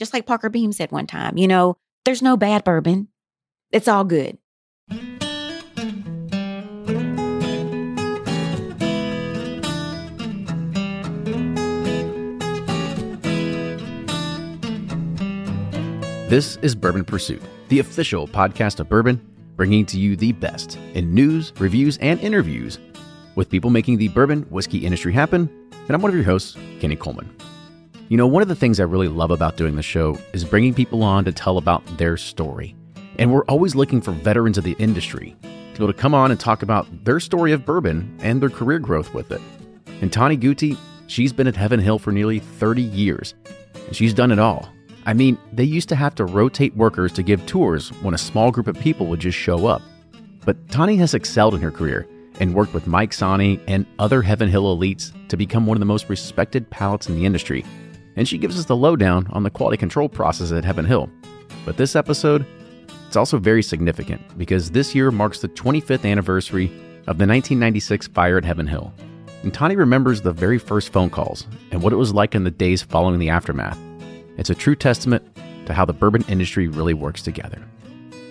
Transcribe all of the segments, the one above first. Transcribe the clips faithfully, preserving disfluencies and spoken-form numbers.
Just like Parker Beam said one time, you know, there's no bad bourbon. It's all good. This is Bourbon Pursuit, the official podcast of bourbon, bringing to you the best in news, reviews, and interviews with people making the bourbon whiskey industry happen. And I'm one of your hosts, Kenny Coleman. You know, one of the things I really love about doing the show is bringing people on to tell about their story. And we're always looking for veterans of the industry to be able to come on and talk about their story of bourbon and their career growth with it. And Tanya Guti, she's been at Heaven Hill for nearly thirty years, and she's done it all. I mean, they used to have to rotate workers to give tours when a small group of people would just show up. But Tanya has excelled in her career and worked with Mike Sani and other Heaven Hill elites to become one of the most respected palates in the industry. And she gives us the lowdown on the quality control process at Heaven Hill. But this episode, it's also very significant because this year marks the twenty-fifth anniversary of the nineteen ninety-six fire at Heaven Hill. And Tanya remembers the very first phone calls and what it was like in the days following the aftermath. It's a true testament to how the bourbon industry really works together.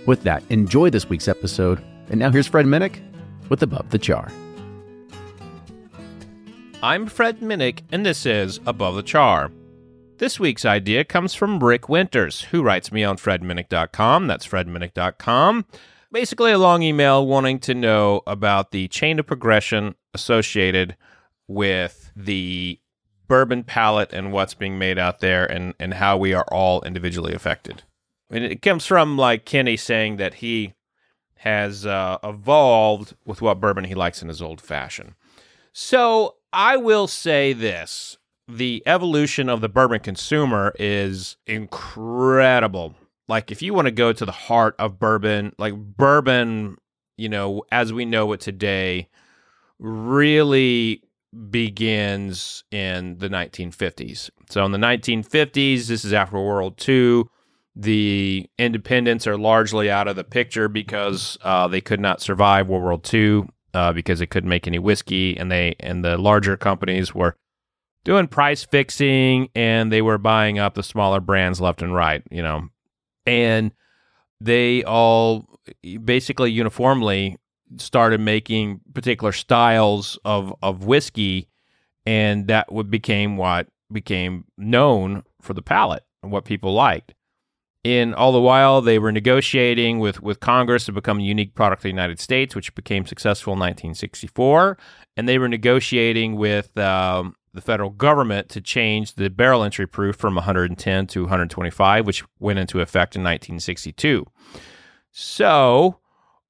With that, enjoy this week's episode. And now here's Fred Minnick with Above the Char. I'm Fred Minnick, and this is Above the Char. This week's idea comes from Rick Winters, who writes me on fred minnick dot com. That's fred minnick dot com. Basically a long email wanting to know about the chain of progression associated with the bourbon palate and what's being made out there and, and how we are all individually affected. And it comes from like Kenny saying that he has uh, evolved with what bourbon he likes in his old fashioned. So I will say this, the evolution of the bourbon consumer is incredible. Like if you want to go to the heart of bourbon, like bourbon, you know, as we know it today, really begins in the nineteen fifties. So in the nineteen fifties, this is after World War Two, the independents are largely out of the picture because uh, they could not survive World War Two uh, because they couldn't make any whiskey, and they and the larger companies were doing price fixing, and they were buying up the smaller brands left and right, you know. And they all basically uniformly started making particular styles of, of whiskey, and that would became what became known for the palate and what people liked. In all the while, they were negotiating with, with Congress to become a unique product of the United States, which became successful in nineteen sixty-four, and they were negotiating with um, the federal government to change the barrel entry proof from one hundred ten to one hundred twenty-five, which went into effect in nineteen sixty-two. So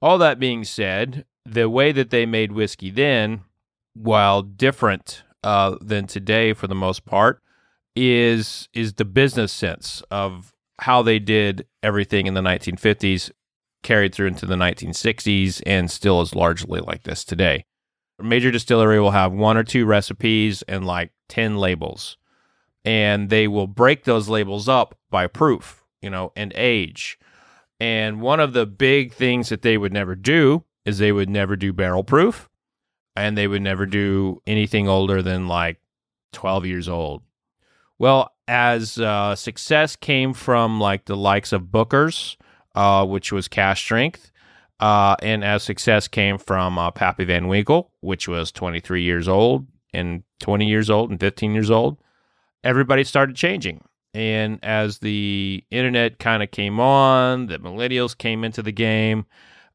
all that being said, the way that they made whiskey then, while different uh, than today for the most part, is is the business sense of how they did everything in the nineteen fifties, carried through into the nineteen sixties, and still is largely like this today. A major distillery will have one or two recipes and like ten labels, and they will break those labels up by proof, you know, and age. And one of the big things that they would never do is they would never do barrel proof, and they would never do anything older than like twelve years old. Well, as uh, success came from like the likes of Booker's, uh, which was cash strength, uh, and as success came from uh, Pappy Van Winkle, which was twenty-three years old and twenty years old and fifteen years old, everybody started changing. And as the internet kind of came on, the millennials came into the game,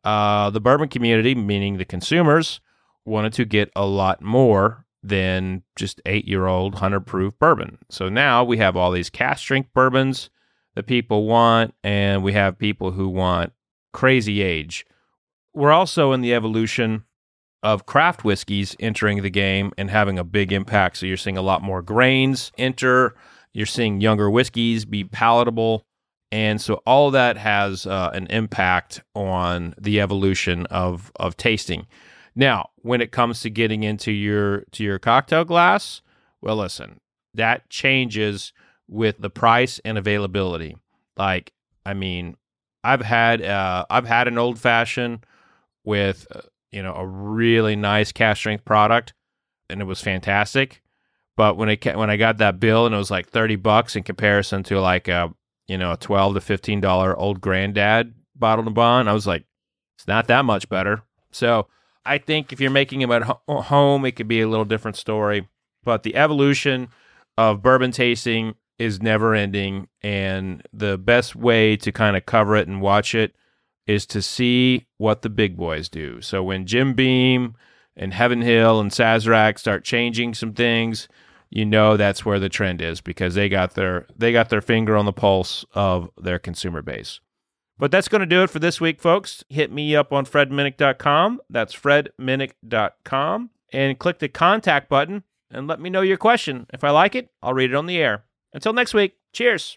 uh, the bourbon community, meaning the consumers, wanted to get a lot more than just eight-year-old one hundred proof bourbon. So now we have all these cask strength bourbons that people want, and we have people who want crazy age. We're also in the evolution of craft whiskeys entering the game and having a big impact. So you're seeing a lot more grains enter. You're seeing younger whiskeys be palatable, and so all of that has uh, an impact on the evolution of of tasting. Now, when it comes to getting into your to your cocktail glass, well, listen, that changes with the price and availability. Like, I mean, I've had uh, I've had an old fashioned with uh, you know a really nice cask strength product, and it was fantastic. But when I when I got that bill and it was like thirty bucks in comparison to like a you know a twelve to fifteen dollar old granddad bottled and bond, I was like, it's not that much better. So I think if you're making them at ho- home, it could be a little different story. But the evolution of bourbon tasting is never ending, and the best way to kind of cover it and watch it is to see what the big boys do. So when Jim Beam and Heaven Hill and Sazerac start changing some things, you know that's where the trend is, because they got their they got their finger on the pulse of their consumer base. But that's going to do it for this week, folks. Hit me up on fred minnick dot com. That's fred minnick dot com. And click the contact button and let me know your question. If I like it, I'll read it on the air. Until next week, cheers.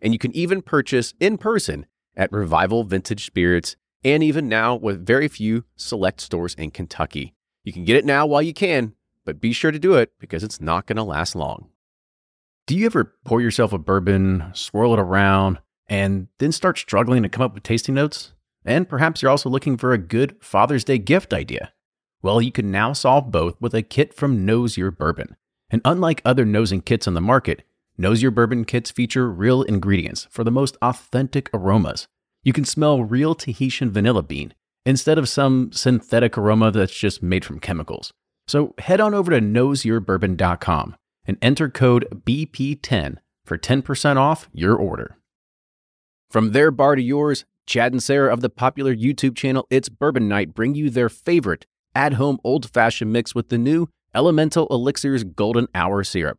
and you can even purchase in person at Revival Vintage Spirits, and even now with very few select stores in Kentucky. You can get it now while you can, but be sure to do it because it's not going to last long. Do you ever pour yourself a bourbon, swirl it around, and then start struggling to come up with tasting notes? And perhaps you're also looking for a good Father's Day gift idea. Well, you can now solve both with a kit from Nose Your Bourbon. And unlike other nosing kits on the market, Nose Your Bourbon kits feature real ingredients for the most authentic aromas. You can smell real Tahitian vanilla bean instead of some synthetic aroma that's just made from chemicals. So head on over to nose your bourbon dot com and enter code B P ten for ten percent off your order. From their bar to yours, Chad and Sarah of the popular YouTube channel It's Bourbon Night bring you their favorite at-home old-fashioned mix with the new Elemental Elixir's Golden Hour Syrup.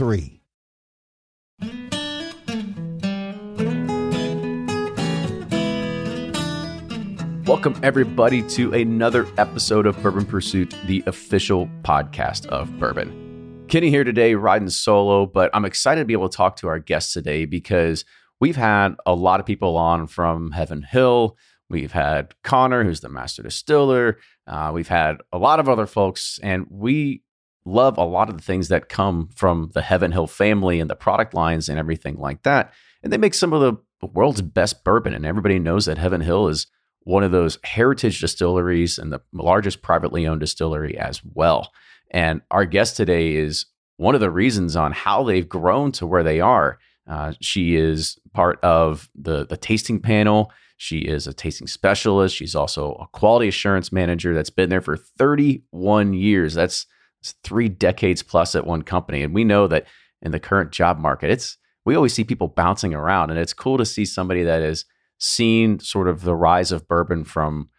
Welcome, everybody, to another episode of Bourbon Pursuit, the official podcast of bourbon. Kenny here today, riding solo, but I'm excited to be able to talk to our guests today because we've had a lot of people on from Heaven Hill. We've had Connor, who's the master distiller. Uh, we've had a lot of other folks, and we love a lot of the things that come from the Heaven Hill family and the product lines and everything like that. And they make some of the world's best bourbon. And everybody knows that Heaven Hill is one of those heritage distilleries and the largest privately owned distillery as well. And our guest today is one of the reasons on how they've grown to where they are. Uh, she is part of the, the tasting panel. She is a tasting specialist. She's also a quality assurance manager that's been there for thirty-one years. That's It's three decades plus at one company. And we know that in the current job market, it's we always see people bouncing around. And it's cool to see somebody that has seen sort of the rise of bourbon from,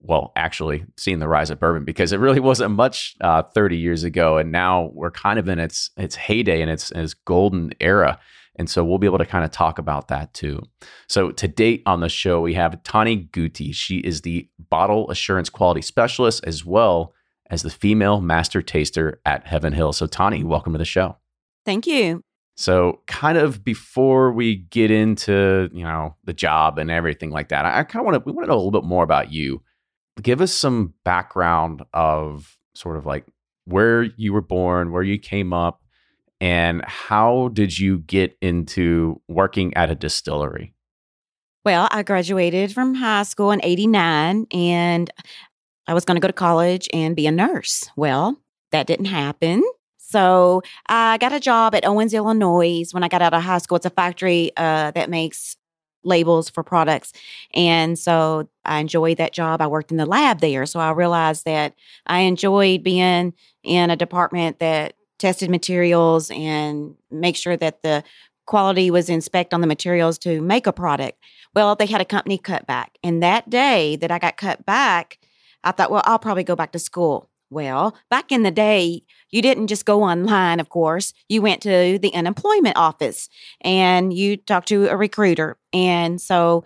well, actually seen the rise of bourbon because it really wasn't much uh, thirty years ago. And now we're kind of in its its heyday and its, its golden era. And so we'll be able to kind of talk about that too. So today on the show, we have Tanya Guti. She is the Bottle Assurance Quality Specialist as well as the female master taster at Heaven Hill. So Tanya, welcome to the show. Thank you. So kind of before we get into, you know, the job and everything like that, I, I kind of want to, we want to know a little bit more about you. Give us some background of sort of like where you were born, where you came up, and how did you get into working at a distillery? Well, I graduated from high school in eighty-nine, and I was going to go to college and be a nurse. Well, that didn't happen. So I got a job at Owens, Illinois. When I got out of high school, it's a factory uh, that makes labels for products. And so I enjoyed that job. I worked in the lab there. So I realized that I enjoyed being in a department that tested materials and make sure that the quality was inspect on the materials to make a product. Well, they had a company cut back. And that day that I got cut back, I thought, well, I'll probably go back to school. Well, back in the day, you didn't just go online, of course. You went to the unemployment office and you talked to a recruiter. And so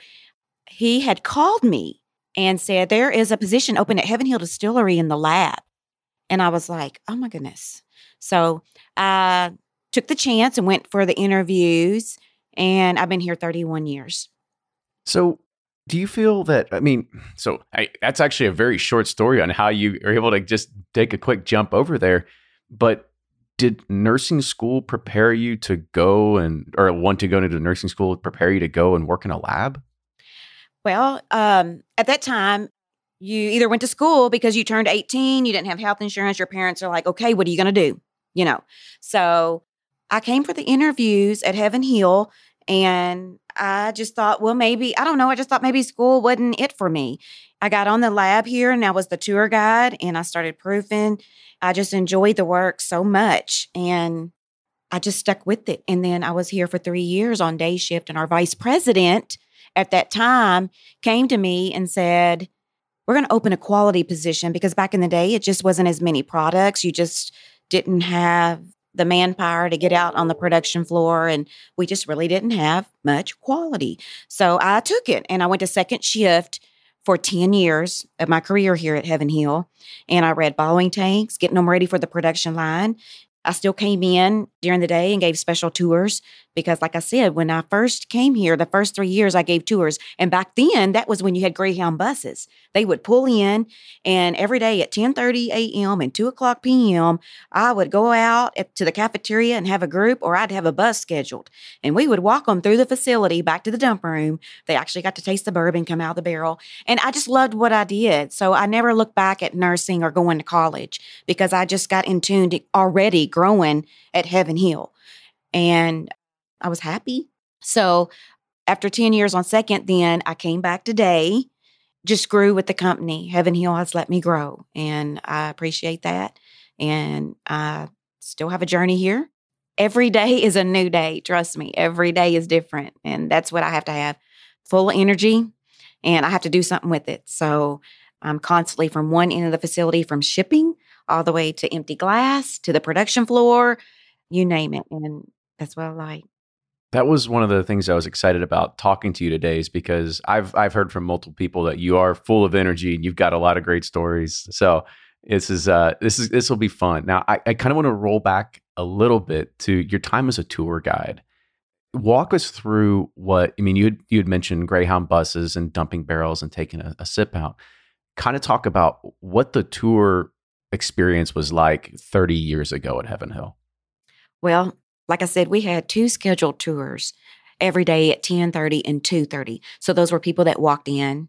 he had called me and said, there is a position open at Heaven Hill Distillery in the lab. And I was like, oh my goodness. So I took the chance and went for the interviews, and I've been here thirty-one years. So do you feel that, I mean, so I, that's actually a very short story on how you are able to just take a quick jump over there. But did nursing school prepare you to go and, or want to go into nursing school, prepare you to go and work in a lab? Well, um, at that time, you either went to school because you turned eighteen, you didn't have health insurance, your parents are like, okay, what are you going to do? You know, so I came for the interviews at Heaven Hill, and I just thought, well, maybe, I don't know. I just thought maybe school wasn't it for me. I got on the lab here, and I was the tour guide, and I started proofing. I just enjoyed the work so much, and I just stuck with it. And then I was here for three years on day shift, and our vice president at that time came to me and said, we're going to open a quality position, because back in the day, it just wasn't as many products. You just didn't have the manpower to get out on the production floor, and we just really didn't have much quality. So I took it, and I went to second shift for ten years of my career here at Heaven Hill, and I read bottling tanks, getting them ready for the production line. I still came in during the day and gave special tours because, like I said, when I first came here, the first three years I gave tours. And back then, that was when you had Greyhound buses. They would pull in, and every day at ten thirty a.m. and two o'clock p.m., I would go out at, to the cafeteria and have a group, or I'd have a bus scheduled. And we would walk them through the facility back to the dump room. They actually got to taste the bourbon come out of the barrel. And I just loved what I did. So I never looked back at nursing or going to college because I just got in tune already growing at Heaven Hill. And I was happy. So after ten years on second, then I came back today, just grew with the company. Heaven Hill has let me grow, and I appreciate that. And I still have a journey here. Every day is a new day. Trust me, every day is different. And that's what I have to have, full of energy, and I have to do something with it. So I'm constantly from one end of the facility, from shipping all the way to empty glass, to the production floor, you name it. And that's what I like. That was one of the things I was excited about talking to you today, is because I've I've heard from multiple people that you are full of energy and you've got a lot of great stories. So this is uh, this is this will be fun. Now I, I kind of want to roll back a little bit to your time as a tour guide. Walk us through what I mean. You had, you had mentioned Greyhound buses and dumping barrels and taking a, a sip out. Kind of talk about what the tour experience was like thirty years ago at Heaven Hill. Well, like I said, we had two scheduled tours every day at ten thirty and two thirty. So those were people that walked in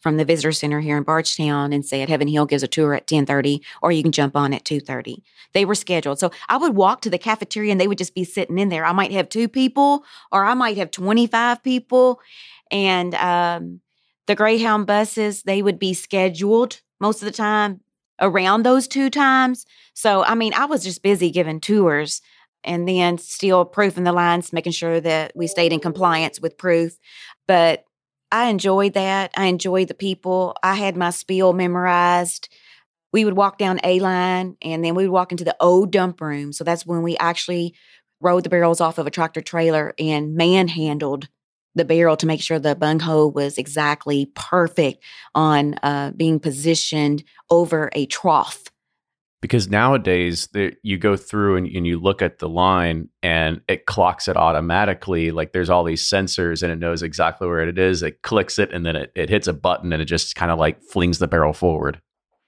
from the visitor center here in Bardstown and said, Heaven Hill gives a tour at ten thirty, or you can jump on at two thirty. They were scheduled. So I would walk to the cafeteria and they would just be sitting in there. I might have two people, or I might have twenty-five people. And um, the Greyhound buses, they would be scheduled most of the time around those two times. So, I mean, I was just busy giving tours and then still proofing the lines, making sure that we stayed in compliance with proof. But I enjoyed that. I enjoyed the people. I had my spiel memorized. We would walk down A-line, and then we would walk into the old dump room. So that's when we actually rode the barrels off of a tractor trailer and manhandled the barrel to make sure the bunghole was exactly perfect on uh, being positioned over a trough. Because nowadays the, you go through and, and you look at the line and it clocks it automatically. Like there's all these sensors and it knows exactly where it is. It clicks it and then it, it hits a button and it just kind of like flings the barrel forward.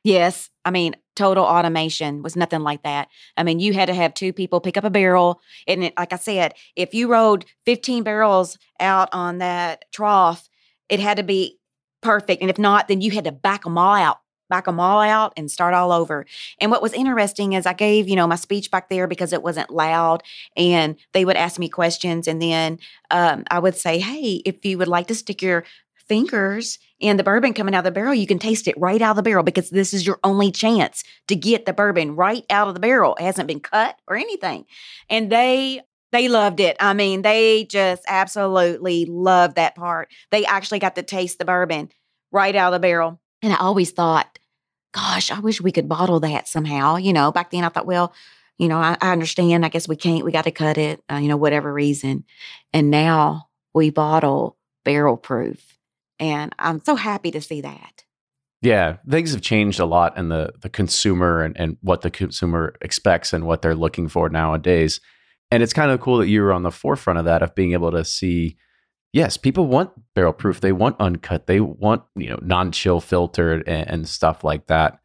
Yes. I mean, total automation was nothing like that. I mean, you had to have two people pick up a barrel. And it, like I said, if you rolled fifteen barrels out on that trough, it had to be perfect. And if not, then you had to back them all out. back them all out and start all over. And what was interesting is I gave, you know, my speech back there because it wasn't loud and they would ask me questions. And then um, I would say, hey, if you would like to stick your fingers in the bourbon coming out of the barrel, you can taste it right out of the barrel because this is your only chance to get the bourbon right out of the barrel. It hasn't been cut or anything. And they... They loved it. I mean, they just absolutely loved that part. They actually got to taste the bourbon right out of the barrel. And I always thought, gosh, I wish we could bottle that somehow. You know, back then I thought, well, you know, I, I understand. I guess we can't. We got to cut it, uh, you know, whatever reason. And now we bottle barrel proof. And I'm so happy to see that. Yeah, things have changed a lot in the, the consumer and, and what the consumer expects and what they're looking for nowadays. And it's kind of cool that you were on the forefront of that, of being able to see, yes, people want barrel proof. They want uncut. They want, you know, non-chill filtered and, and stuff like that.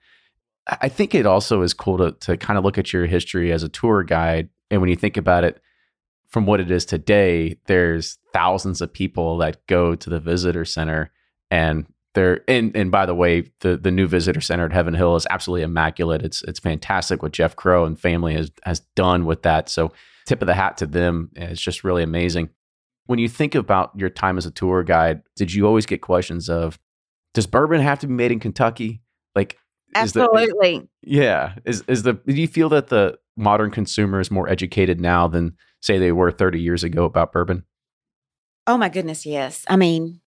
I think it also is cool to, to kind of look at your history as a tour guide. And when you think about it from what it is today, there's thousands of people that go to the visitor center and they're, and, and by the way, the, the new visitor center at Heaven Hill is absolutely immaculate. It's, it's fantastic what Jeff Crow and family has, has done with that. So tip of the hat to them. It's just really amazing. When you think about your time as a tour guide, did you always get questions of, does bourbon have to be made in Kentucky? Like, absolutely. Is the, yeah. Is is the do you feel that the modern consumer is more educated now than say they were thirty years ago about bourbon? Oh my goodness, yes. I mean,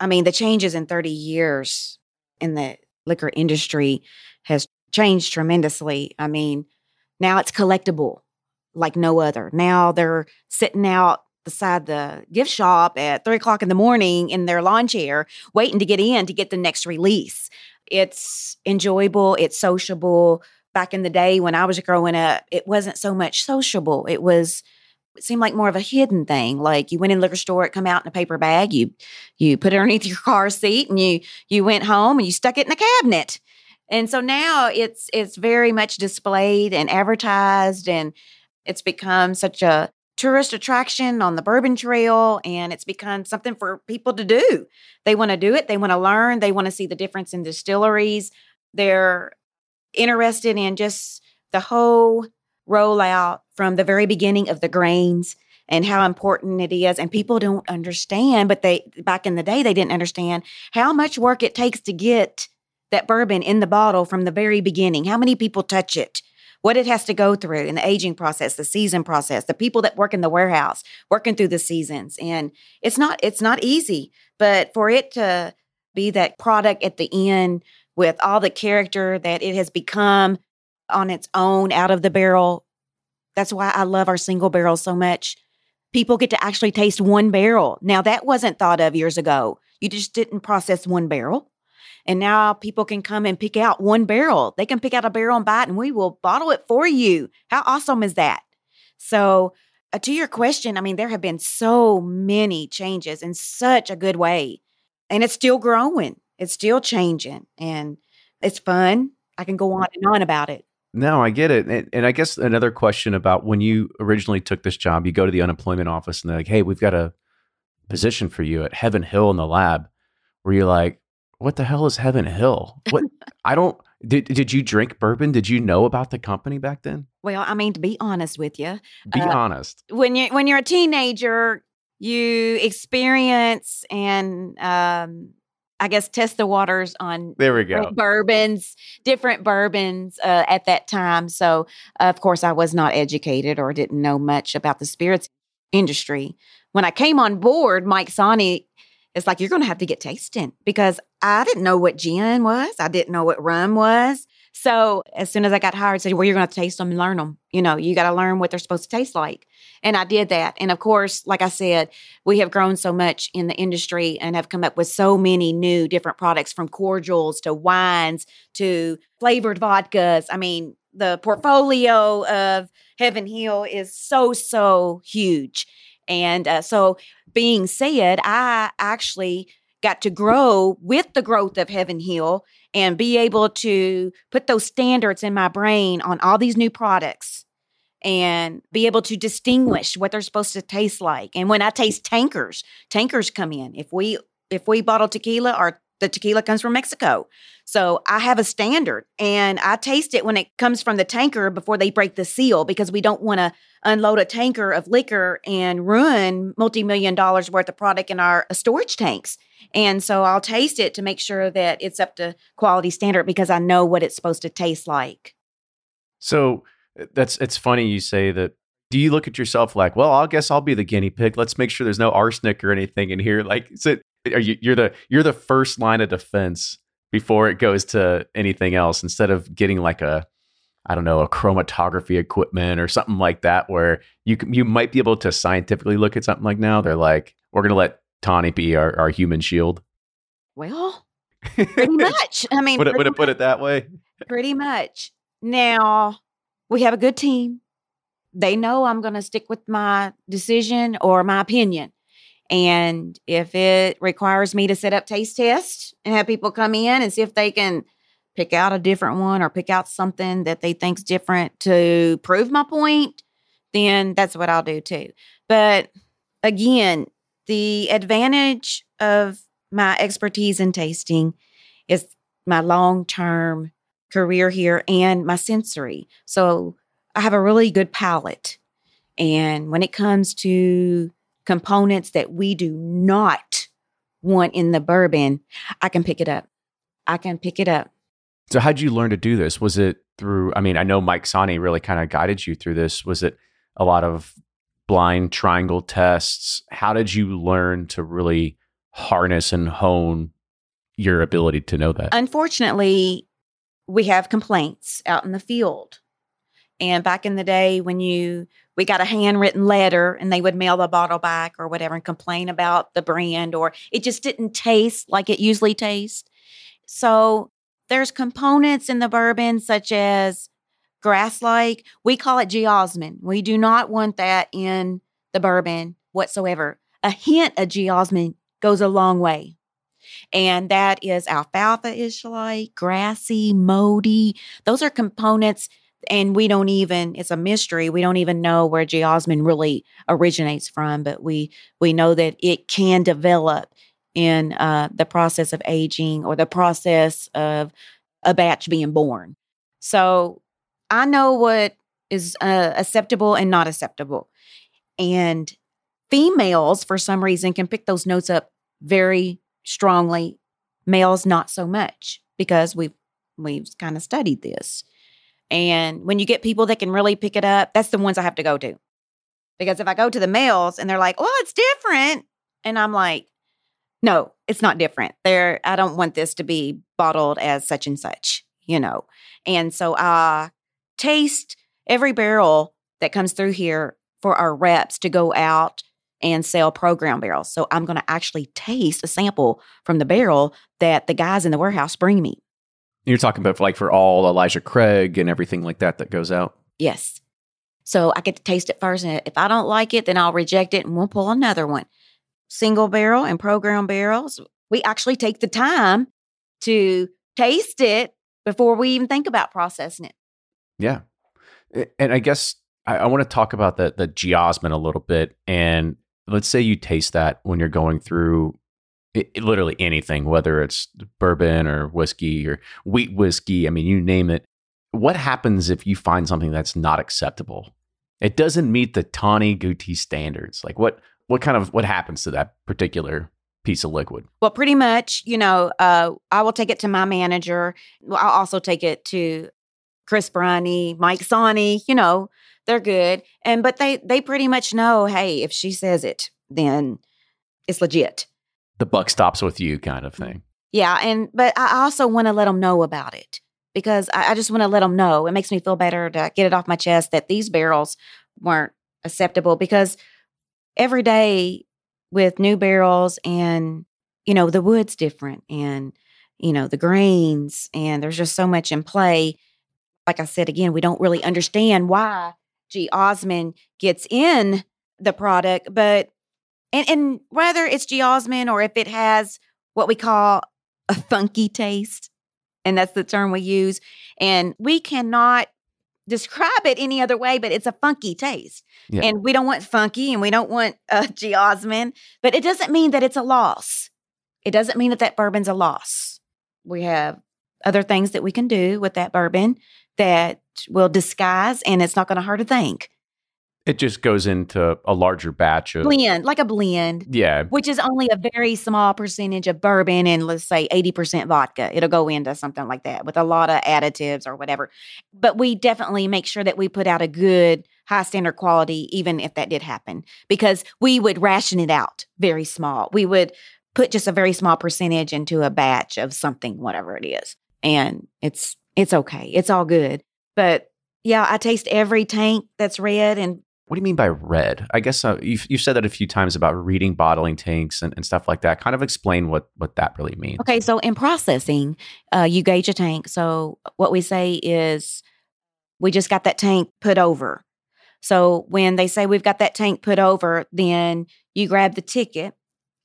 I mean the changes in thirty years in the liquor industry has changed tremendously. I mean, now it's collectible like no other. Now they're sitting out beside the gift shop at three o'clock in the morning in their lawn chair, waiting to get in to get the next release. It's enjoyable. It's sociable. Back in the day when I was growing up, it wasn't so much sociable. It was, it seemed like more of a hidden thing. Like you went in the liquor store, it come out in a paper bag. You, you put it underneath your car seat and you, you went home and you stuck it in a cabinet. And so now it's, it's very much displayed and advertised, and it's become such a tourist attraction on the Bourbon Trail, and it's become something for people to do. They want to do it. They want to learn. They want to see the difference in distilleries. They're interested in just the whole rollout from the very beginning of the grains and how important it is. And people don't understand, but they back in the day, they didn't understand how much work it takes to get that bourbon in the bottle from the very beginning, how many people touch it, what it has to go through in the aging process, the season process, the people that work in the warehouse, working through the seasons. And it's not, it's not easy, but for it to be that product at the end with all the character that it has become on its own out of the barrel, that's why I love our single barrel so much. People get to actually taste one barrel. Now that wasn't thought of years ago. You just didn't process one barrel. And now people can come and pick out one barrel. They can pick out a barrel and buy it, and we will bottle it for you. How awesome is that? So uh, to your question, I mean, there have been so many changes in such a good way. And it's still growing. It's still changing. And it's fun. I can go on and on about it. No, I get it. And, and I guess another question about when you originally took this job, you go to the unemployment office and they're like, hey, we've got a position for you at Heaven Hill in the lab. Where you're like, what the hell is Heaven Hill? What I don't, did did you drink bourbon? Did you know about the company back then? Well, I mean, to be honest with you. Be uh, honest. When, you, when you're a teenager, you experience and um, I guess test the waters on there we go. bourbons, different bourbons uh, at that time. So, uh, of course, I was not educated or didn't know much about the spirits industry. When I came on board, Mike Sani, it's like, you're going to have to get tasting because I didn't know what gin was. I didn't know what rum was. So as soon as I got hired, I said, well, you're going to taste them and learn them. You know, you got to learn what they're supposed to taste like. And I did that. And of course, like I said, we have grown so much in the industry and have come up with so many new different products, from cordials to wines to flavored vodkas. I mean, the portfolio of Heaven Hill is so, so huge. And uh, so being said, I actually got to grow with the growth of Heaven Hill and be able to put those standards in my brain on all these new products and be able to distinguish what they're supposed to taste like. And when I taste tankers, tankers come in. If we if we bottle tequila, our the tequila comes from Mexico. So I have a standard, and I taste it when it comes from the tanker before they break the seal, because we don't want to unload a tanker of liquor and ruin multi-million dollars worth of product in our storage tanks. And so I'll taste it to make sure that it's up to quality standard, because I know what it's supposed to taste like. So that's, it's funny you say that. Do you look at yourself like, well, I guess I'll be the guinea pig. Let's make sure there's no arsenic or anything in here. Like, is it, are you, you're the you're the first line of defense before it goes to anything else, instead of getting like a, I don't know, a chromatography equipment or something like that, where you you might be able to scientifically look at something like, now they're like, we're going to let Tawny be our, our human shield. Well, pretty much. I mean, would it, would it put it that way? Pretty much. Now, we have a good team. They know I'm going to stick with my decision or my opinion. And if it requires me to set up taste tests and have people come in and see if they can pick out a different one or pick out something that they think's different to prove my point, then that's what I'll do too. But again, the advantage of my expertise in tasting is my long-term career here and my sensory. So I have a really good palate. And when it comes to components that we do not want in the bourbon, I can pick it up. I can pick it up. So how'd you learn to do this? Was it through, I mean, I know Mike Sani really kind of guided you through this. Was it a lot of blind triangle tests? How did you learn to really harness and hone your ability to know that? Unfortunately, we have complaints out in the field. And back in the day when you, we got a handwritten letter and they would mail the bottle back or whatever and complain about the brand, or it just didn't taste like it usually tastes. So there's components in the bourbon such as grass-like. We call it geosmin. We do not want that in the bourbon whatsoever. A hint of geosmin goes a long way. And that is alfalfa ischelite, grassy, moldy. Those are components, and we don't even, it's a mystery. We don't even know where geosmin really originates from, but we we know that it can develop in uh, the process of aging or the process of a batch being born. So I know what is uh, acceptable and not acceptable. And females, for some reason, can pick those notes up very strongly. Males, not so much, because we've, we've kind of studied this. And when you get people that can really pick it up, that's the ones I have to go to. Because if I go to the males and they're like, well, it's different. And I'm like, no, it's not different. They're, I don't want this to be bottled as such and such, you know. And so I taste every barrel that comes through here for our reps to go out and sell program barrels. So I'm going to actually taste a sample from the barrel that the guys in the warehouse bring me. You're talking about for like for all Elijah Craig and everything like that that goes out? Yes. So I get to taste it first, and if I don't like it, then I'll reject it and we'll pull another one. Single barrel and program barrels, we actually take the time to taste it before we even think about processing it. Yeah. And I guess I, I want to talk about the, the geosmin a little bit. And let's say you taste that when you're going through it, it, literally anything, whether it's bourbon or whiskey or wheat whiskey. I mean, you name it. What happens if you find something that's not acceptable? It doesn't meet the Tawny Guti standards. Like what, what kind of, what happens to that particular piece of liquid? Well, pretty much, you know, uh, I will take it to my manager. I'll also take it to Chris Bruni, Mike Sani, you know, they're good. And, but they, they pretty much know, hey, if she says it, then it's legit. The buck stops with you kind of thing. Yeah. And, but I also want to let them know about it, because I, I just want to let them know. It makes me feel better to get it off my chest that these barrels weren't acceptable, because every day with new barrels and, you know, the wood's different and, you know, the grains, and there's just so much in play. Like I said, again, we don't really understand why geosmin gets in the product, but, and, and whether it's geosmin or if it has what we call a funky taste, and that's the term we use. And we cannot describe it any other way, but it's a funky taste. Yeah. And we don't want funky, and we don't want a geosmin, but it doesn't mean that it's a loss. It doesn't mean that that bourbon's a loss. We have other things that we can do with that bourbon that will disguise, and it's not going to hurt a thing. It just goes into a larger batch of... Blend, like a blend. Yeah. Which is only a very small percentage of bourbon and, let's say, eighty percent vodka. It'll go into something like that with a lot of additives or whatever. But we definitely make sure that we put out a good, high standard quality, even if that did happen, because we would ration it out very small. We would put just a very small percentage into a batch of something, whatever it is. And it's it's okay. It's all good. But, yeah, I taste every tank that's red and... What do you mean by red? I guess uh, you've, you've said that a few times about reading bottling tanks and, and stuff like that. Kind of explain what, what that really means. Okay, so in processing, uh, you gauge a tank. So what we say is we just got that tank put over. So when they say we've got that tank put over, then you grab the ticket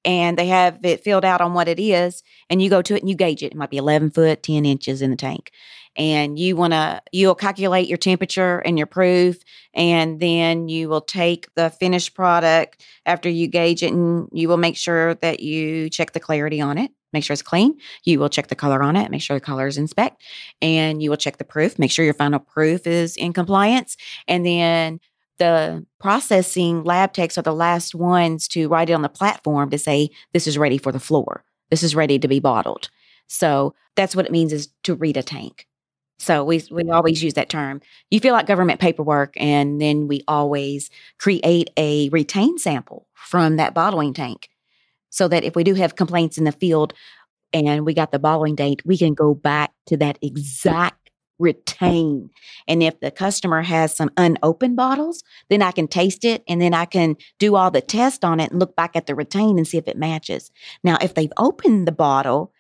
and they have it filled out on what it is, and you go to it and you gauge it. It might be eleven foot, ten inches in the tank. And you want to, you'll calculate your temperature and your proof, and then you will take the finished product after you gauge it, and you will make sure that you check the clarity on it, make sure it's clean. You will check the color on it, make sure the color is inspect, and you will check the proof, make sure your final proof is in compliance. And then the processing lab techs are the last ones to write it on the platform to say, this is ready for the floor. This is ready to be bottled. So that's what it means is to read a tank. So we we always use that term. You feel like government paperwork, and then we always create a retain sample from that bottling tank so that if we do have complaints in the field and we got the bottling date, we can go back to that exact retain. And if the customer has some unopened bottles, then I can taste it, and then I can do all the tests on it and look back at the retain and see if it matches. Now, if they've opened the bottle,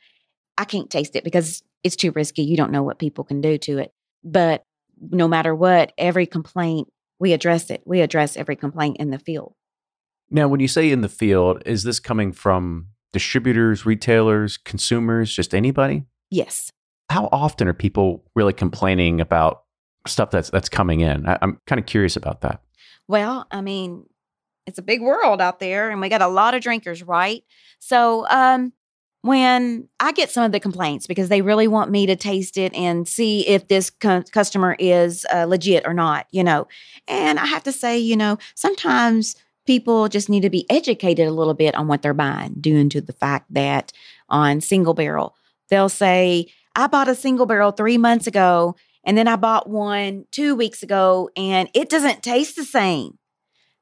I can't taste it because it's too risky. You don't know what people can do to it. But no matter what, every complaint, we address it. We address every complaint in the field. Now, when you say in the field, is this coming from distributors, retailers, consumers, just anybody? Yes. How often are people really complaining about stuff that's that's coming in? I, I'm kind of curious about that. Well, I mean, it's a big world out there, and we got a lot of drinkers, right? So, um, when I get some of the complaints because they really want me to taste it and see if this cu- customer is uh, legit or not, you know. And I have to say, you know, sometimes people just need to be educated a little bit on what they're buying, due to the fact that on single barrel, they'll say, I bought a single barrel three months ago, and then I bought one two weeks ago, and it doesn't taste the same.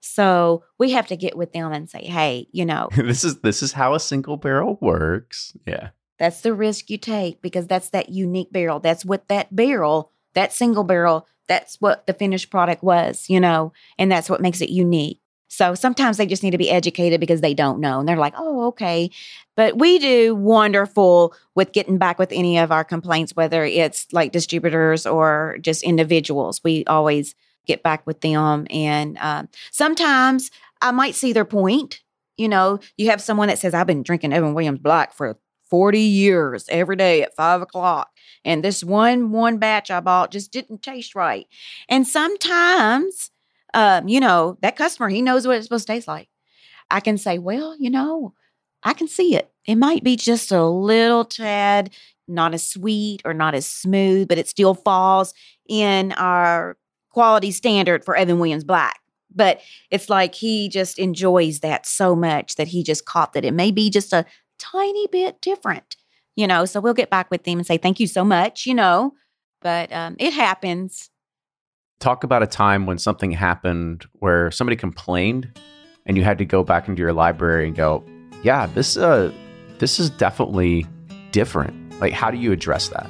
So we have to get with them and say, hey, you know. this is this is how a single barrel works. Yeah. That's the risk you take because that's that unique barrel. That's what that barrel, that single barrel, that's what the finished product was, you know, and that's what makes it unique. So sometimes they just need to be educated because they don't know. And they're like, oh, okay. But we do wonderful with getting back with any of our complaints, whether it's like distributors or just individuals. We always get back with them. And um, sometimes I might see their point. You know, you have someone that says, I've been drinking Evan Williams Black for forty years every day at five o'clock. And this one, one batch I bought just didn't taste right. And sometimes, um, you know, that customer, he knows what it's supposed to taste like. I can say, well, you know, I can see it. It might be just a little tad, not as sweet or not as smooth, but it still falls in our quality standard for Evan Williams Black. But it's like he just enjoys that so much that he just caught that it may be just a tiny bit different, you know. So we'll get back with them and say, thank you so much, you know, but um, it happens. Talk about a time when something happened where somebody complained and you had to go back into your library and go, yeah, this, uh, this is definitely different. Like, how do you address that?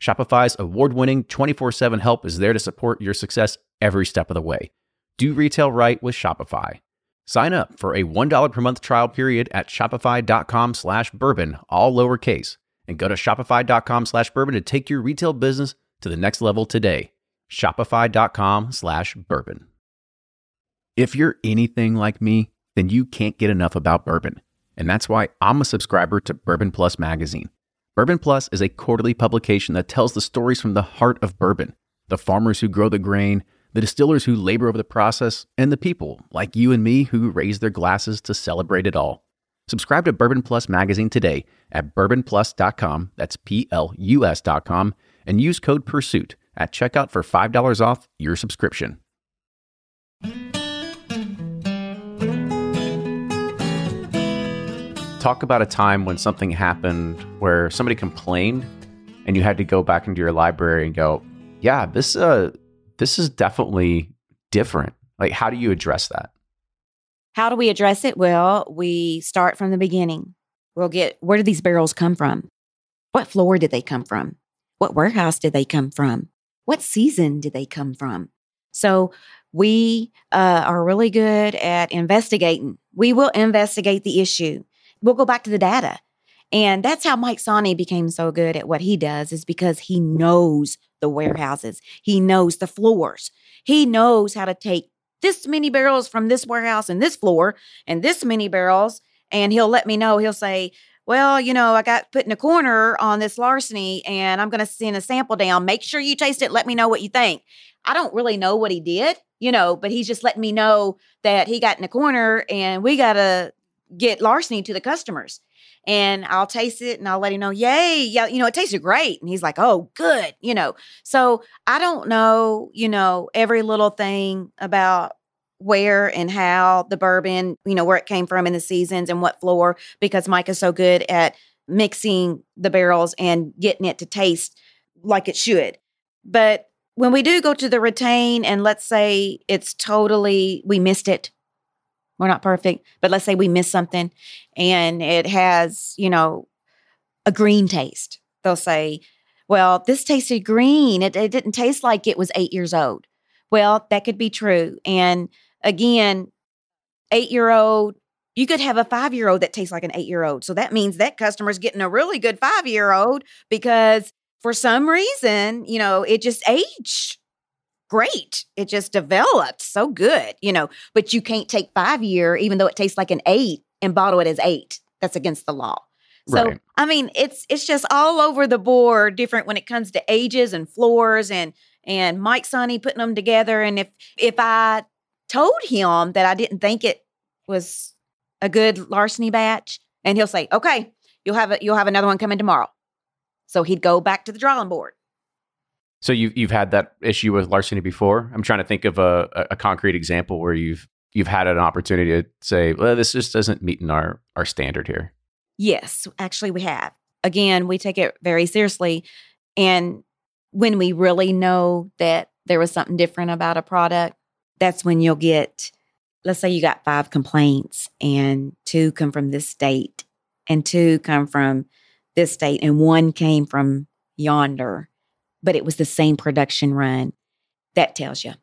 Shopify's award-winning twenty-four seven help is there to support your success every step of the way. Do retail right with Shopify. Sign up for a one dollar per month trial period at shopify.com slash bourbon, all lowercase, and go to shopify.com slash bourbon to take your retail business to the next level today. Shopify.com slash bourbon. If you're anything like me, then you can't get enough about bourbon. And that's why I'm a subscriber to Bourbon Plus Magazine. Bourbon Plus is a quarterly publication that tells the stories from the heart of bourbon, the farmers who grow the grain, the distillers who labor over the process, and the people like you and me who raise their glasses to celebrate it all. Subscribe to Bourbon Plus Magazine today at bourbon plus dot com, that's P L U S dot com, and use code PURSUIT at checkout for five dollars off your subscription. Talk about a time when something happened where somebody complained and you had to go back into your library and go, yeah, this uh this is definitely different. Like, how do you address that? How do we address it? Well, we start from the beginning. We'll get, where did these barrels come from? What floor did they come from? What warehouse did they come from? What season did they come from? So we uh, are really good at investigating. We will investigate the issue. We'll go back to the data. And that's how Mike Sani became so good at what he does, is because he knows the warehouses. He knows the floors. He knows how to take this many barrels from this warehouse and this floor and this many barrels. And he'll let me know. He'll say, well, you know, I got put in a corner on this Larceny and I'm going to send a sample down. Make sure you taste it. Let me know what you think. I don't really know what he did, you know, but he's just letting me know that he got in a corner and we got to get Larceny to the customers. And I'll taste it and I'll let him know, yay, yeah, you know, it tasted great. And he's like, oh, good, you know. So I don't know, you know, every little thing about where and how the bourbon, you know, where it came from in the seasons and what floor, because Mike is so good at mixing the barrels and getting it to taste like it should. But when we do go to the retain and let's say it's totally, we missed it. We're not perfect, but let's say we miss something and it has, you know, a green taste. They'll say, well, this tasted green. It, it didn't taste like it was eight years old. Well, that could be true. And again, eight-year-old, you could have a five-year-old that tastes like an eight-year-old. So that means that customer's getting a really good five-year-old because for some reason, you know, it just aged. Great. It just developed so good, you know, but you can't take five year, even though it tastes like an eight, and bottle it as eight. That's against the law. So, right. I mean, it's, it's just all over the board different when it comes to ages and floors and, and Mike Sonny putting them together. And if, if I told him that I didn't think it was a good Larceny batch, and he'll say, okay, you'll have a, you'll have another one coming tomorrow. So he'd go back to the drawing board. So you've you've had that issue with Larceny before? I'm trying to think of a, a concrete example where you've you've had an opportunity to say, well, this just doesn't meet in our, our standard here. Yes, actually we have. Again, we take it very seriously. And when we really know that there was something different about a product, that's when you'll get, let's say you got five complaints and two come from this state and two come from this state and one came from yonder. But it was the same production run. That tells you,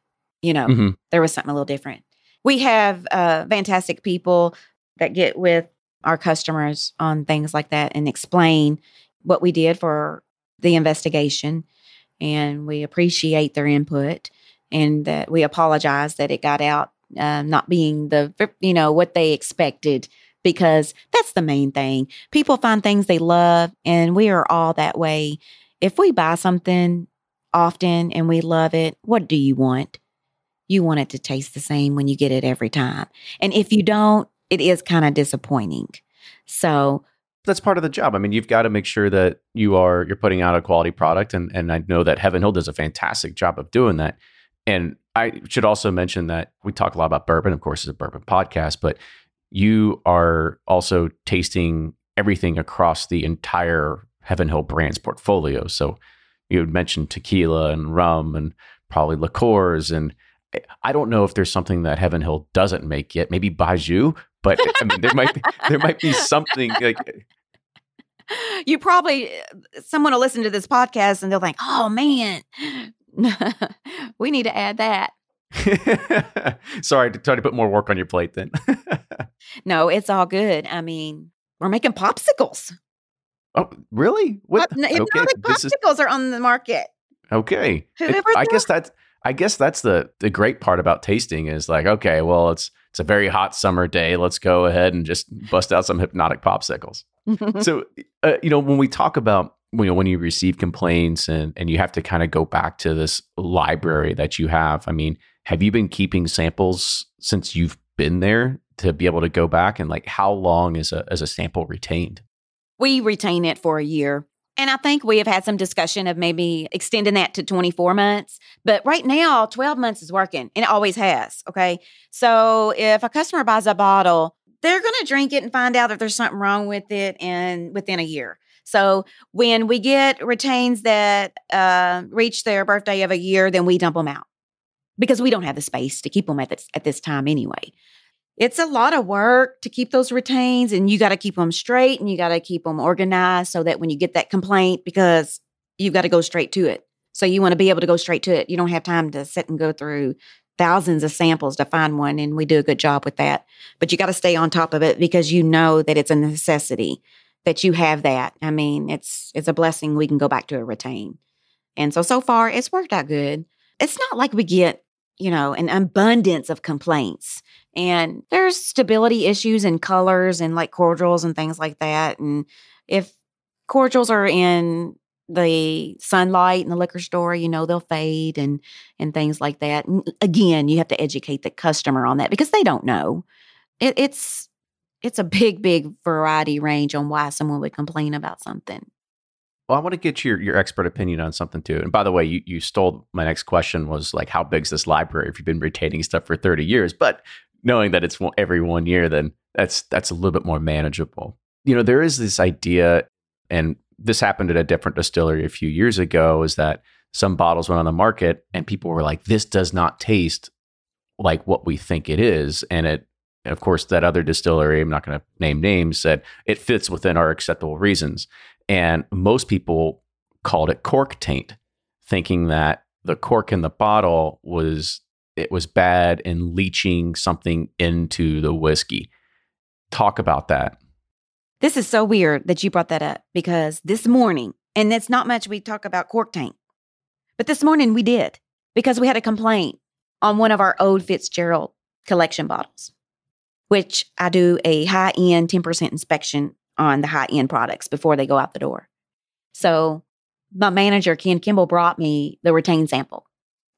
you know, mm-hmm. there was something a little different. We have uh, fantastic people that get with our customers on things like that and explain what we did for the investigation. And we appreciate their input and that we apologize that it got out uh, not being the, you know, what they expected, because that's the main thing. People find things they love and we are all that way. If we buy something often and we love it, what do you want? You want it to taste the same when you get it every time. And if you don't, it is kind of disappointing. So that's part of the job. I mean, you've got to make sure that you are, you're putting out a quality product. And, and I know that Heaven Hill does a fantastic job of doing that. And I should also mention that we talk a lot about bourbon. Of course, it's a bourbon podcast, but you are also tasting everything across the entire Heaven Hill brands portfolio. So you had mentioned tequila and rum and probably liqueurs. And I don't know if there's something that Heaven Hill doesn't make yet, maybe Baju, but I mean, there might be, there might be something like... You probably, someone will listen to this podcast and they'll think, oh man, we need to add that. Sorry to try to put more work on your plate then. No, it's all good. I mean, we're making popsicles. Oh, really? What? No, okay. Hypnotic popsicles is... are on the market. Okay. Whoever it, I guess that's, I guess that's the, the great part about tasting is like, okay, well, it's, it's a very hot summer day. Let's go ahead and just bust out some hypnotic popsicles. So, uh, you know, when we talk about, you know, when you receive complaints and, and you have to kind of go back to this library that you have, I mean, have you been keeping samples since you've been there to be able to go back? And like, how long is a, is a sample retained? We retain it for a year. And I think we have had some discussion of maybe extending that to twenty-four months. But right now, twelve months is working, and it always has, okay? So if a customer buys a bottle, they're going to drink it and find out that there's something wrong with it and within a year. So when we get retains that uh, reach their birthday of a year, then we dump them out because we don't have the space to keep them at this, at this time anyway. It's a lot of work to keep those retains, and you got to keep them straight and you got to keep them organized so that when you get that complaint, because you've got to go straight to it. So you want to be able to go straight to it. You don't have time to sit and go through thousands of samples to find one, and we do a good job with that. But you got to stay on top of it because you know that it's a necessity that you have that. I mean, it's it's a blessing we can go back to a retain. And so, so far, it's worked out good. It's not like we get, you know, an abundance of complaints. And there's stability issues in colors and like cordials and things like that. And if cordials are in the sunlight in the liquor store, you know, they'll fade and and things like that. And again, you have to educate the customer on that because they don't know. It, it's it's a big, big variety range on why someone would complain about something. Well, I want to get your your expert opinion on something too. And by the way, you you stole my next question was like, how big's this library if you've been retaining stuff for thirty years? But knowing that it's every one year, then that's that's a little bit more manageable. You know, there is this idea, and this happened at a different distillery a few years ago, is that some bottles went on the market and people were like, this does not taste like what we think it is. And it, and of course, that other distillery, I'm not going to name names, said it fits within our acceptable reasons. And most people called it cork taint, thinking that the cork in the bottle was, it was bad and leaching something into the whiskey. Talk about that. This is so weird that you brought that up because this morning, and it's not much we talk about cork taint, but this morning we did because we had a complaint on one of our Old Fitzgerald collection bottles, which I do a high-end ten percent inspection on the high-end products before they go out the door. So my manager, Ken Kimball, brought me the retained sample,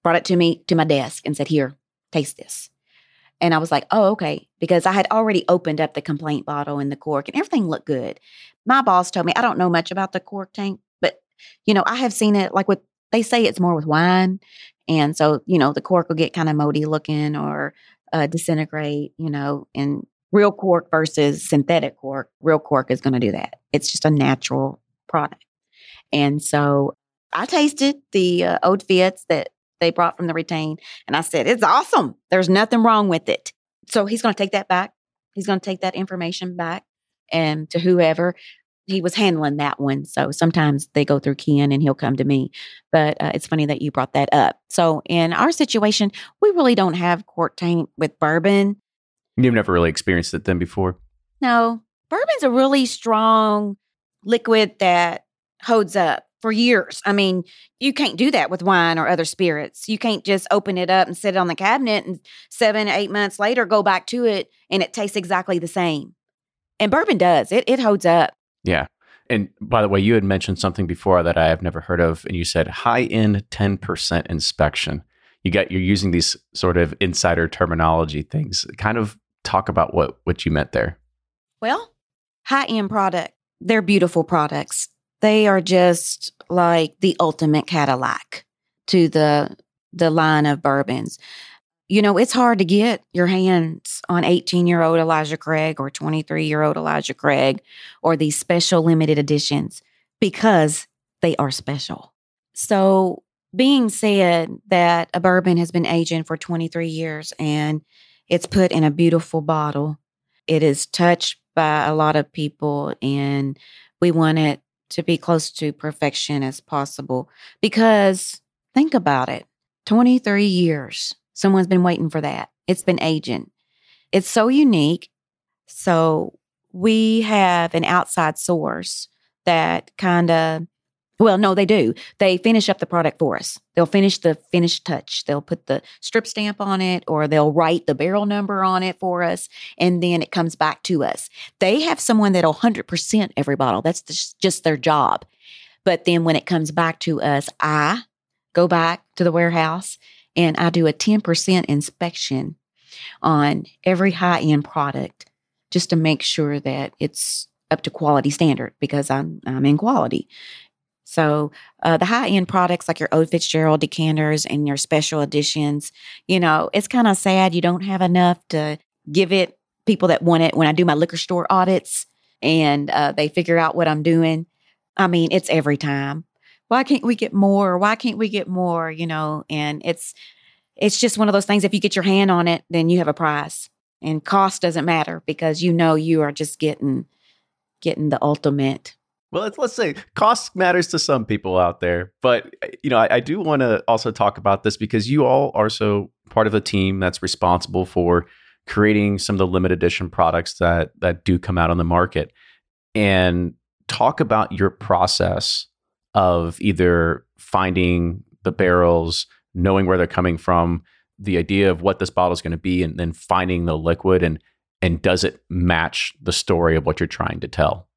brought it to me, to my desk and said, here, taste this. And I was like, oh, okay, because I had already opened up the complaint bottle and the cork and everything looked good. My boss told me, I don't know much about the cork tank, but, you know, I have seen it like with, they say it's more with wine. And so, you know, the cork will get kind of moldy looking or uh, disintegrate, you know, and real cork versus synthetic cork. Real cork is going to do that. It's just a natural product. And so I tasted the uh, Old Fitz that they brought from the retain. And I said, it's awesome. There's nothing wrong with it. So he's going to take that back. He's going to take that information back and to whoever he was handling that one. So sometimes they go through Ken and he'll come to me. But uh, it's funny that you brought that up. So in our situation, we really don't have cork taint with bourbon. You've never really experienced it then before? No. Bourbon's a really strong liquid that holds up for years. I mean, you can't do that with wine or other spirits. You can't just open it up and sit it on the cabinet and seven, eight months later, go back to it and it tastes exactly the same. And bourbon does. It it holds up. Yeah. And by the way, you had mentioned something before that I have never heard of. And you said high-end ten percent inspection. You got, you're using these sort of insider terminology things. Kind of talk about what, what you meant there. Well, high-end product They're beautiful products. They are just like the ultimate Cadillac to the the line of bourbons. You know, it's hard to get your hands on eighteen-year-old Elijah Craig or twenty-three-year-old Elijah Craig or these special limited editions because they are special. So being said that a bourbon has been aging for twenty-three years and it's put in a beautiful bottle, it is touched by a lot of people, and we want it to be close to perfection as possible because think about it, twenty-three years. Someone's been waiting for that. It's been aging. It's so unique. So we have an outside source that kind of, well, no, they do. They finish up the product for us. They'll finish the finished touch. They'll put the strip stamp on it, or they'll write the barrel number on it for us, and then it comes back to us. They have someone that'll one hundred percent every bottle. That's just their job. But then when it comes back to us, I go back to the warehouse and I do a ten percent inspection on every high-end product just to make sure that it's up to quality standard because I'm I'm in quality. So uh, the high-end products like your Old Fitzgerald decanters and your special editions, you know, it's kind of sad you don't have enough to give it people that want it when I do my liquor store audits and uh, they figure out what I'm doing. I mean, it's every time. Why can't we get more? Why can't we get more? You know, and it's it's just one of those things. If you get your hand on it, then you have a prize, and cost doesn't matter because you know you are just getting getting the ultimate. Well, let's, let's say cost matters to some people out there, but you know, I, I do want to also talk about this because you all are so part of a team that's responsible for creating some of the limited edition products that that do come out on the market, and talk about your process of either finding the barrels, knowing where they're coming from, the idea of what this bottle is going to be, and then finding the liquid, and and does it match the story of what you're trying to tell?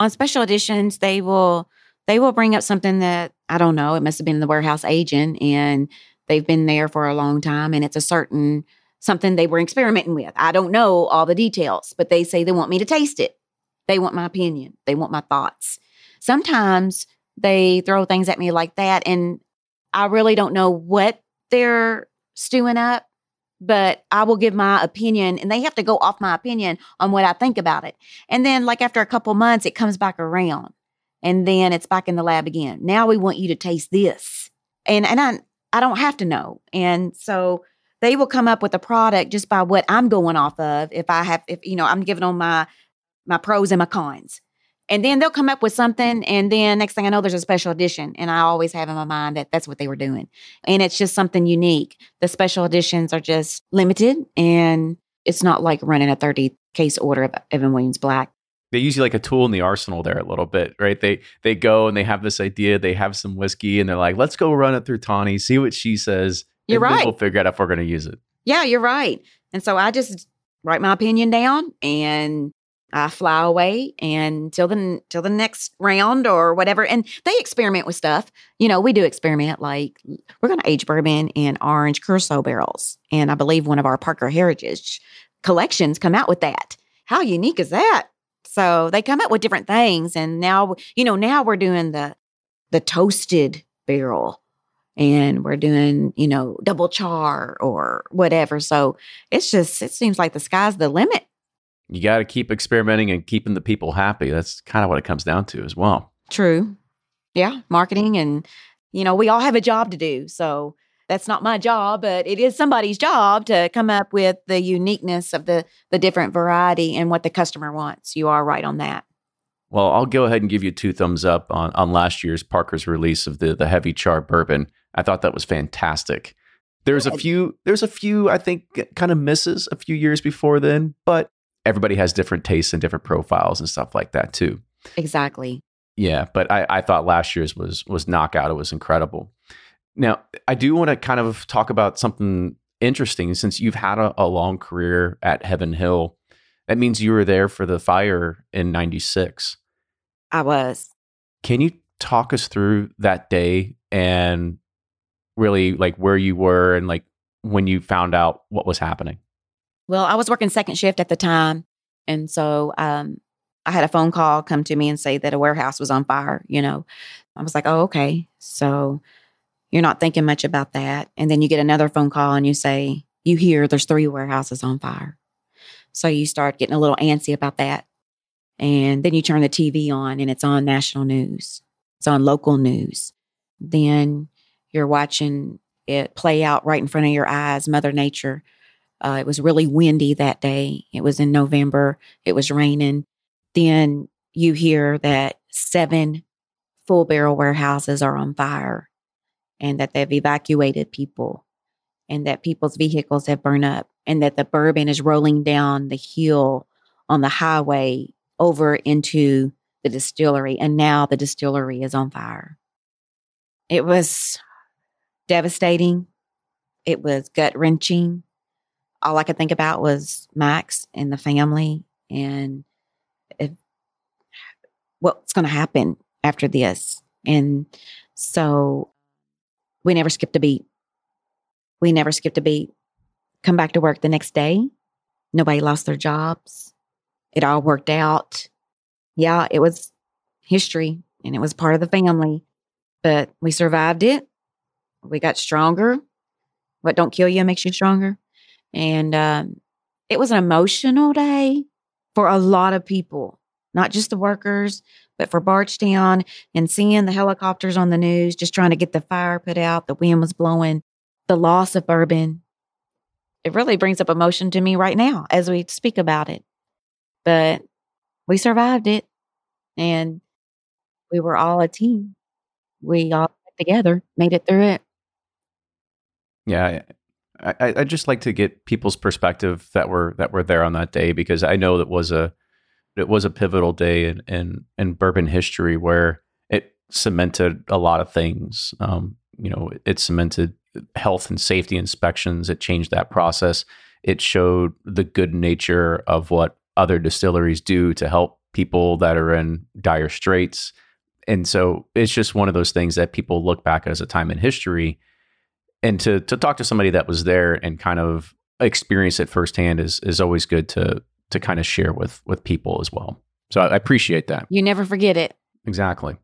On special editions, they will they will bring up something that, I don't know, it must have been in the warehouse agent, and they've been there for a long time, and it's a certain something they were experimenting with. I don't know all the details, but they say they want me to taste it. They want my opinion. They want my thoughts. Sometimes they throw things at me like that, and I really don't know what they're stewing up, but I will give my opinion, and they have to go off my opinion on what I think about it. And then, like, after a couple months, it comes back around, and then it's back in the lab again. Now we want you to taste this. And and I, I don't have to know. And so they will come up with a product just by what I'm going off of if I have, if you know, I'm giving them my, my pros and my cons. And then they'll come up with something, and then next thing I know, there's a special edition. And I always have in my mind that that's what they were doing. And it's just something unique. The special editions are just limited, and it's not like running a thirty-case order of Evan Williams Black. They use you like a tool in the arsenal there a little bit, right? They they go and they have this idea. They have some whiskey, and they're like, let's go run it through Tawny, see what she says. You're right. And we'll figure out if we're going to use it. Yeah, you're right. And so I just write my opinion down, and I fly away and till the till the next round or whatever. And they experiment with stuff. You know, we do experiment. Like, we're going to age bourbon in orange Curacao barrels. And I believe one of our Parker Heritage collections come out with that. How unique is that? So they come out with different things. And now, you know, now we're doing the the toasted barrel. And we're doing, you know, double char or whatever. So it's just, it seems like the sky's the limit. You got to keep experimenting and keeping the people happy. That's kind of what it comes down to as well. True. Yeah. Marketing, and, you know, we all have a job to do. So that's not my job, but it is somebody's job to come up with the uniqueness of the, the different variety and what the customer wants. You are right on that. Well, I'll go ahead and give you two thumbs up on, on last year's Parker's release of the, the heavy char bourbon. I thought that was fantastic. There's a few, there's a few, I think, kind of misses a few years before then, but everybody has different tastes and different profiles and stuff like that too. Exactly. Yeah. But I, I thought last year's was, was knockout. It was incredible. Now, I do want to kind of talk about something interesting. Since you've had a, a long career at Heaven Hill, that means you were there for the fire in ninety-six. I was. Can you talk us through that day and really like where you were and like when you found out what was happening? Well, I was working second shift at the time, and so um, I had a phone call come to me and say that a warehouse was on fire, you know. I was like, oh, okay. So you're not thinking much about that. And then you get another phone call and you say, you hear there's three warehouses on fire. So you start getting a little antsy about that. And then you turn the T V on and it's on national news. It's on local news. Then you're watching it play out right in front of your eyes, Mother Nature. Uh, it was really windy that day. It was in November. It was raining. Then you hear that seven full barrel warehouses are on fire and that they've evacuated people and that people's vehicles have burned up and that the bourbon is rolling down the hill on the highway over into the distillery. And now the distillery is on fire. It was devastating. It was gut-wrenching. All I could think about was Max and the family and if, what's going to happen after this. And so we never skipped a beat. We never skipped a beat. Come back to work the next day. Nobody lost their jobs. It all worked out. Yeah, it was history and it was part of the family, but we survived it. We got stronger. What don't kill you makes you stronger. And um, it was an emotional day for a lot of people, not just the workers, but for Bardstown and seeing the helicopters on the news, just trying to get the fire put out. The wind was blowing, the loss of bourbon. It really brings up emotion to me right now as we speak about it. But we survived it and we were all a team. We all together made it through it. Yeah. I, I just like to get people's perspective that were that were there on that day, because I know that was a it was a pivotal day in in, in bourbon history where it cemented a lot of things. Um, you know, it cemented health and safety inspections. It changed that process. It showed the good nature of what other distilleries do to help people that are in dire straits. And so it's just one of those things that people look back at as a time in history. And to to talk to somebody that was there and kind of experience it firsthand is is always good to to kind of share with with people as well. So I, I appreciate that. You never forget it. Exactly.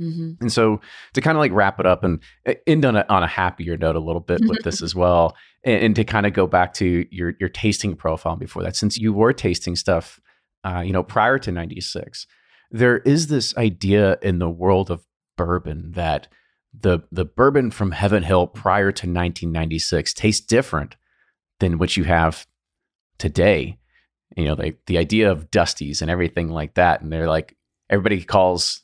Mm-hmm. And so to kind of like wrap it up and end on a, on a happier note a little bit with this as well, and, and to kind of go back to your your tasting profile before that, since you were tasting stuff, uh, you know, prior to ninety-six, there is this idea in the world of bourbon that The the bourbon from Heaven Hill prior to nineteen ninety-six tastes different than what you have today. You know, the, the idea of dusties and everything like that. And they're like, everybody calls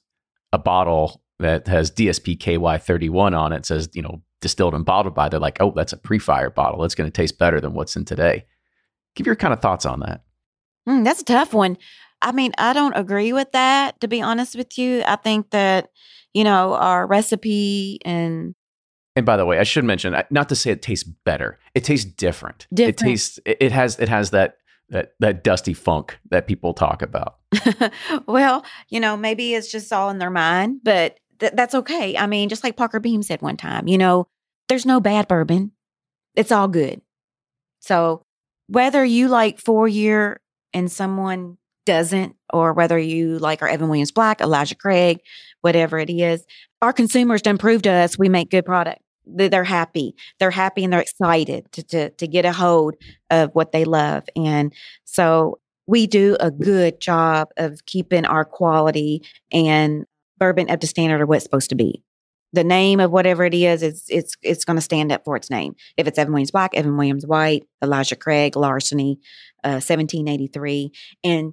a bottle that has D S P K Y thirty-one on it, says, you know, distilled and bottled by. They're like, oh, that's a pre-fire bottle. It's going to taste better than what's in today. Give your kind of thoughts on that. Mm, that's a tough one. I mean, I don't agree with that, to be honest with you. I think that, you know, our recipe and... And by the way, I should mention, not to say it tastes better. It tastes different. different. It tastes, it has it has that that that dusty funk that people talk about. Well, you know, maybe it's just all in their mind, but th- that's okay. I mean, just like Parker Beam said one time, you know, there's no bad bourbon. It's all good. So whether you like four-year and someone doesn't, or whether you like our Evan Williams Black, Elijah Craig, whatever it is, our consumers done prove to us we make good product. They're happy. They're happy and they're excited to, to, to get a hold of what they love. And so we do a good job of keeping our quality and bourbon up to standard or what's supposed to be. The name of whatever it is, it's it's it's going to stand up for its name. If it's Evan Williams Black, Evan Williams White, Elijah Craig, Larceny, uh, seventeen eighty-three, and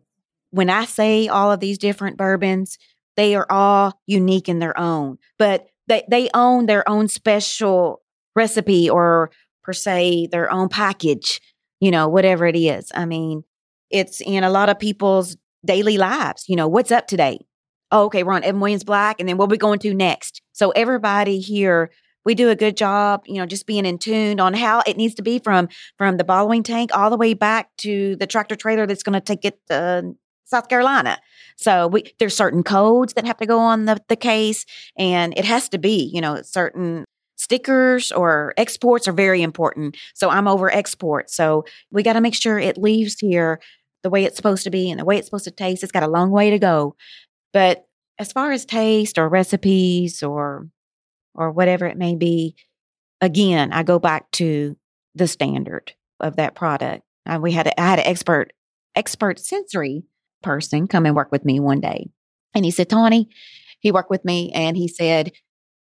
when I say all of these different bourbons, they are all unique in their own, but they, they own their own special recipe or per se their own package, you know, whatever it is. I mean, it's in a lot of people's daily lives. You know, what's up today? Oh, okay, we're on Evan Williams Black, and then what are we going to next? So everybody here, we do a good job, you know, just being in tune on how it needs to be from, from the bottling tank all the way back to the tractor trailer that's going to take it uh, South Carolina. So we, there's certain codes that have to go on the, the case, and it has to be, you know, certain stickers or exports are very important. So I'm over export. So we got to make sure it leaves here the way it's supposed to be and the way it's supposed to taste. It's got a long way to go. But as far as taste or recipes or or whatever it may be, again, I go back to the standard of that product. Uh, we had a, I had an expert expert sensory person come and work with me one day. And he said, Tawny, he worked with me and he said,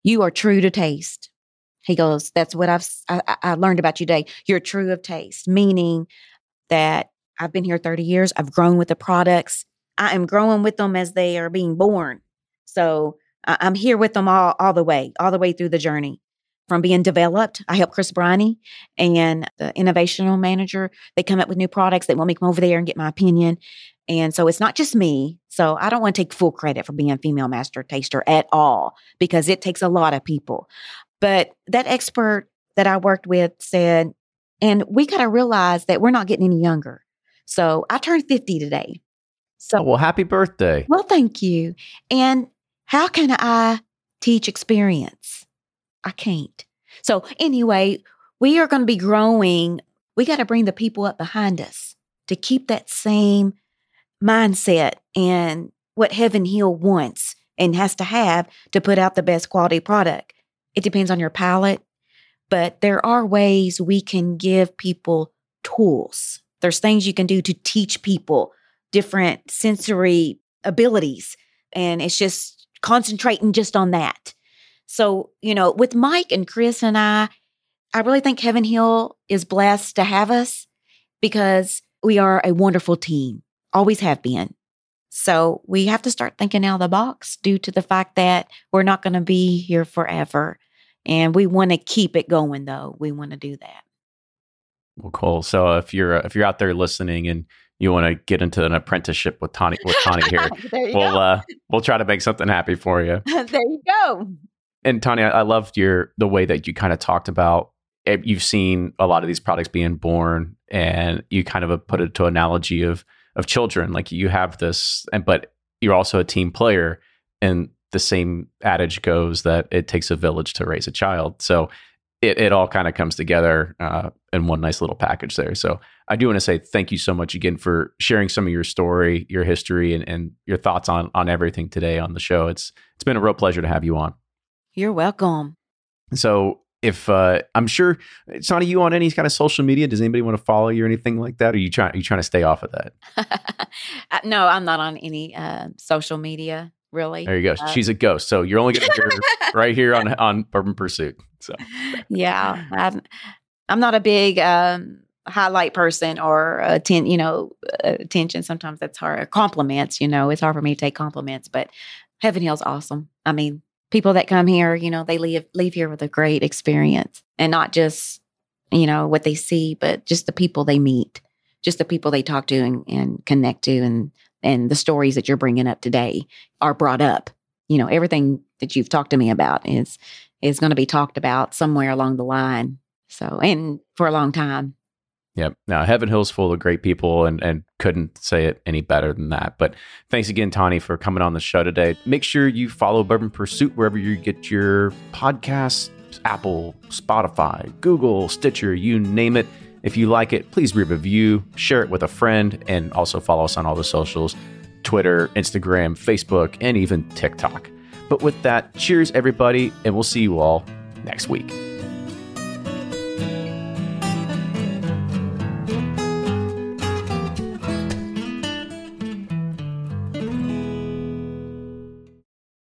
you are true to taste. He goes, that's what I've I, I learned about you today. You're true of taste, meaning that I've been here thirty years. I've grown with the products. I am growing with them as they are being born. So I, I'm here with them all, all the way, all the way through the journey. From being developed, I help Chris Bruni and the innovational manager. They come up with new products. They want me to come over there and get my opinion. And so it's not just me. So I don't want to take full credit for being a female master taster at all, because it takes a lot of people. But that expert that I worked with said, and we got to realize that we're not getting any younger. So I turned fifty today. So, oh, well, happy birthday. Well, thank you. And how can I teach experience? I can't. So anyway, we are going to be growing. We got to bring the people up behind us to keep that same mindset and what Heaven Hill wants and has to have to put out the best quality product. It depends on your palate, but there are ways we can give people tools. There's things you can do to teach people different sensory abilities, and it's just concentrating just on that. So, you know, with Mike and Chris and I, I really think Heaven Hill is blessed to have us because we are a wonderful team, always have been. So we have to start thinking out of the box due to the fact that we're not going to be here forever. And we want to keep it going, though. We want to do that. Well, cool. So if you're if you're out there listening and you want to get into an apprenticeship with Tawny, with Tawny here, we'll uh, we'll try to make something happy for you. There you go. And Tawny, I loved your the way that you kind of talked about it. You've seen a lot of these products being born, and you kind of put it to analogy of of children. Like you have this, and but you're also a team player, and the same adage goes that it takes a village to raise a child. So it it all kind of comes together uh, in one nice little package there. So I do want to say thank you so much again for sharing some of your story, your history, and, and your thoughts on on everything today on the show. It's it's been a real pleasure to have you on. You're welcome. So if uh, I'm sure, Tawny, you on any kind of social media? Does anybody want to follow you or anything like that? Or are you trying? Are you trying to stay off of that? No, I'm not on any uh, social media. Really? There you go. Uh, She's a ghost. So you're only going to hear right here on, on Bourbon Pursuit. So yeah, I'm, I'm not a big um, highlight person or atten- you know, attention. Sometimes that's hard. Compliments, you know, it's hard for me to take compliments, but Heaven Hill's awesome. I mean, people that come here, you know, they leave leave here with a great experience, and not just, you know, what they see, but just the people they meet, just the people they talk to and, and connect to, and and the stories that you're bringing up today are brought up. You know, everything that you've talked to me about is is going to be talked about somewhere along the line. So, and for a long time. Yep. Now, Heaven Hill's full of great people, and, and couldn't say it any better than that. But thanks again, Tawny, for coming on the show today. Make sure you follow Bourbon Pursuit wherever you get your podcasts, Apple, Spotify, Google, Stitcher, you name it. If you like it, please review, share it with a friend, and also follow us on all the socials, Twitter, Instagram, Facebook, and even TikTok. But with that, cheers, everybody, and we'll see you all next week.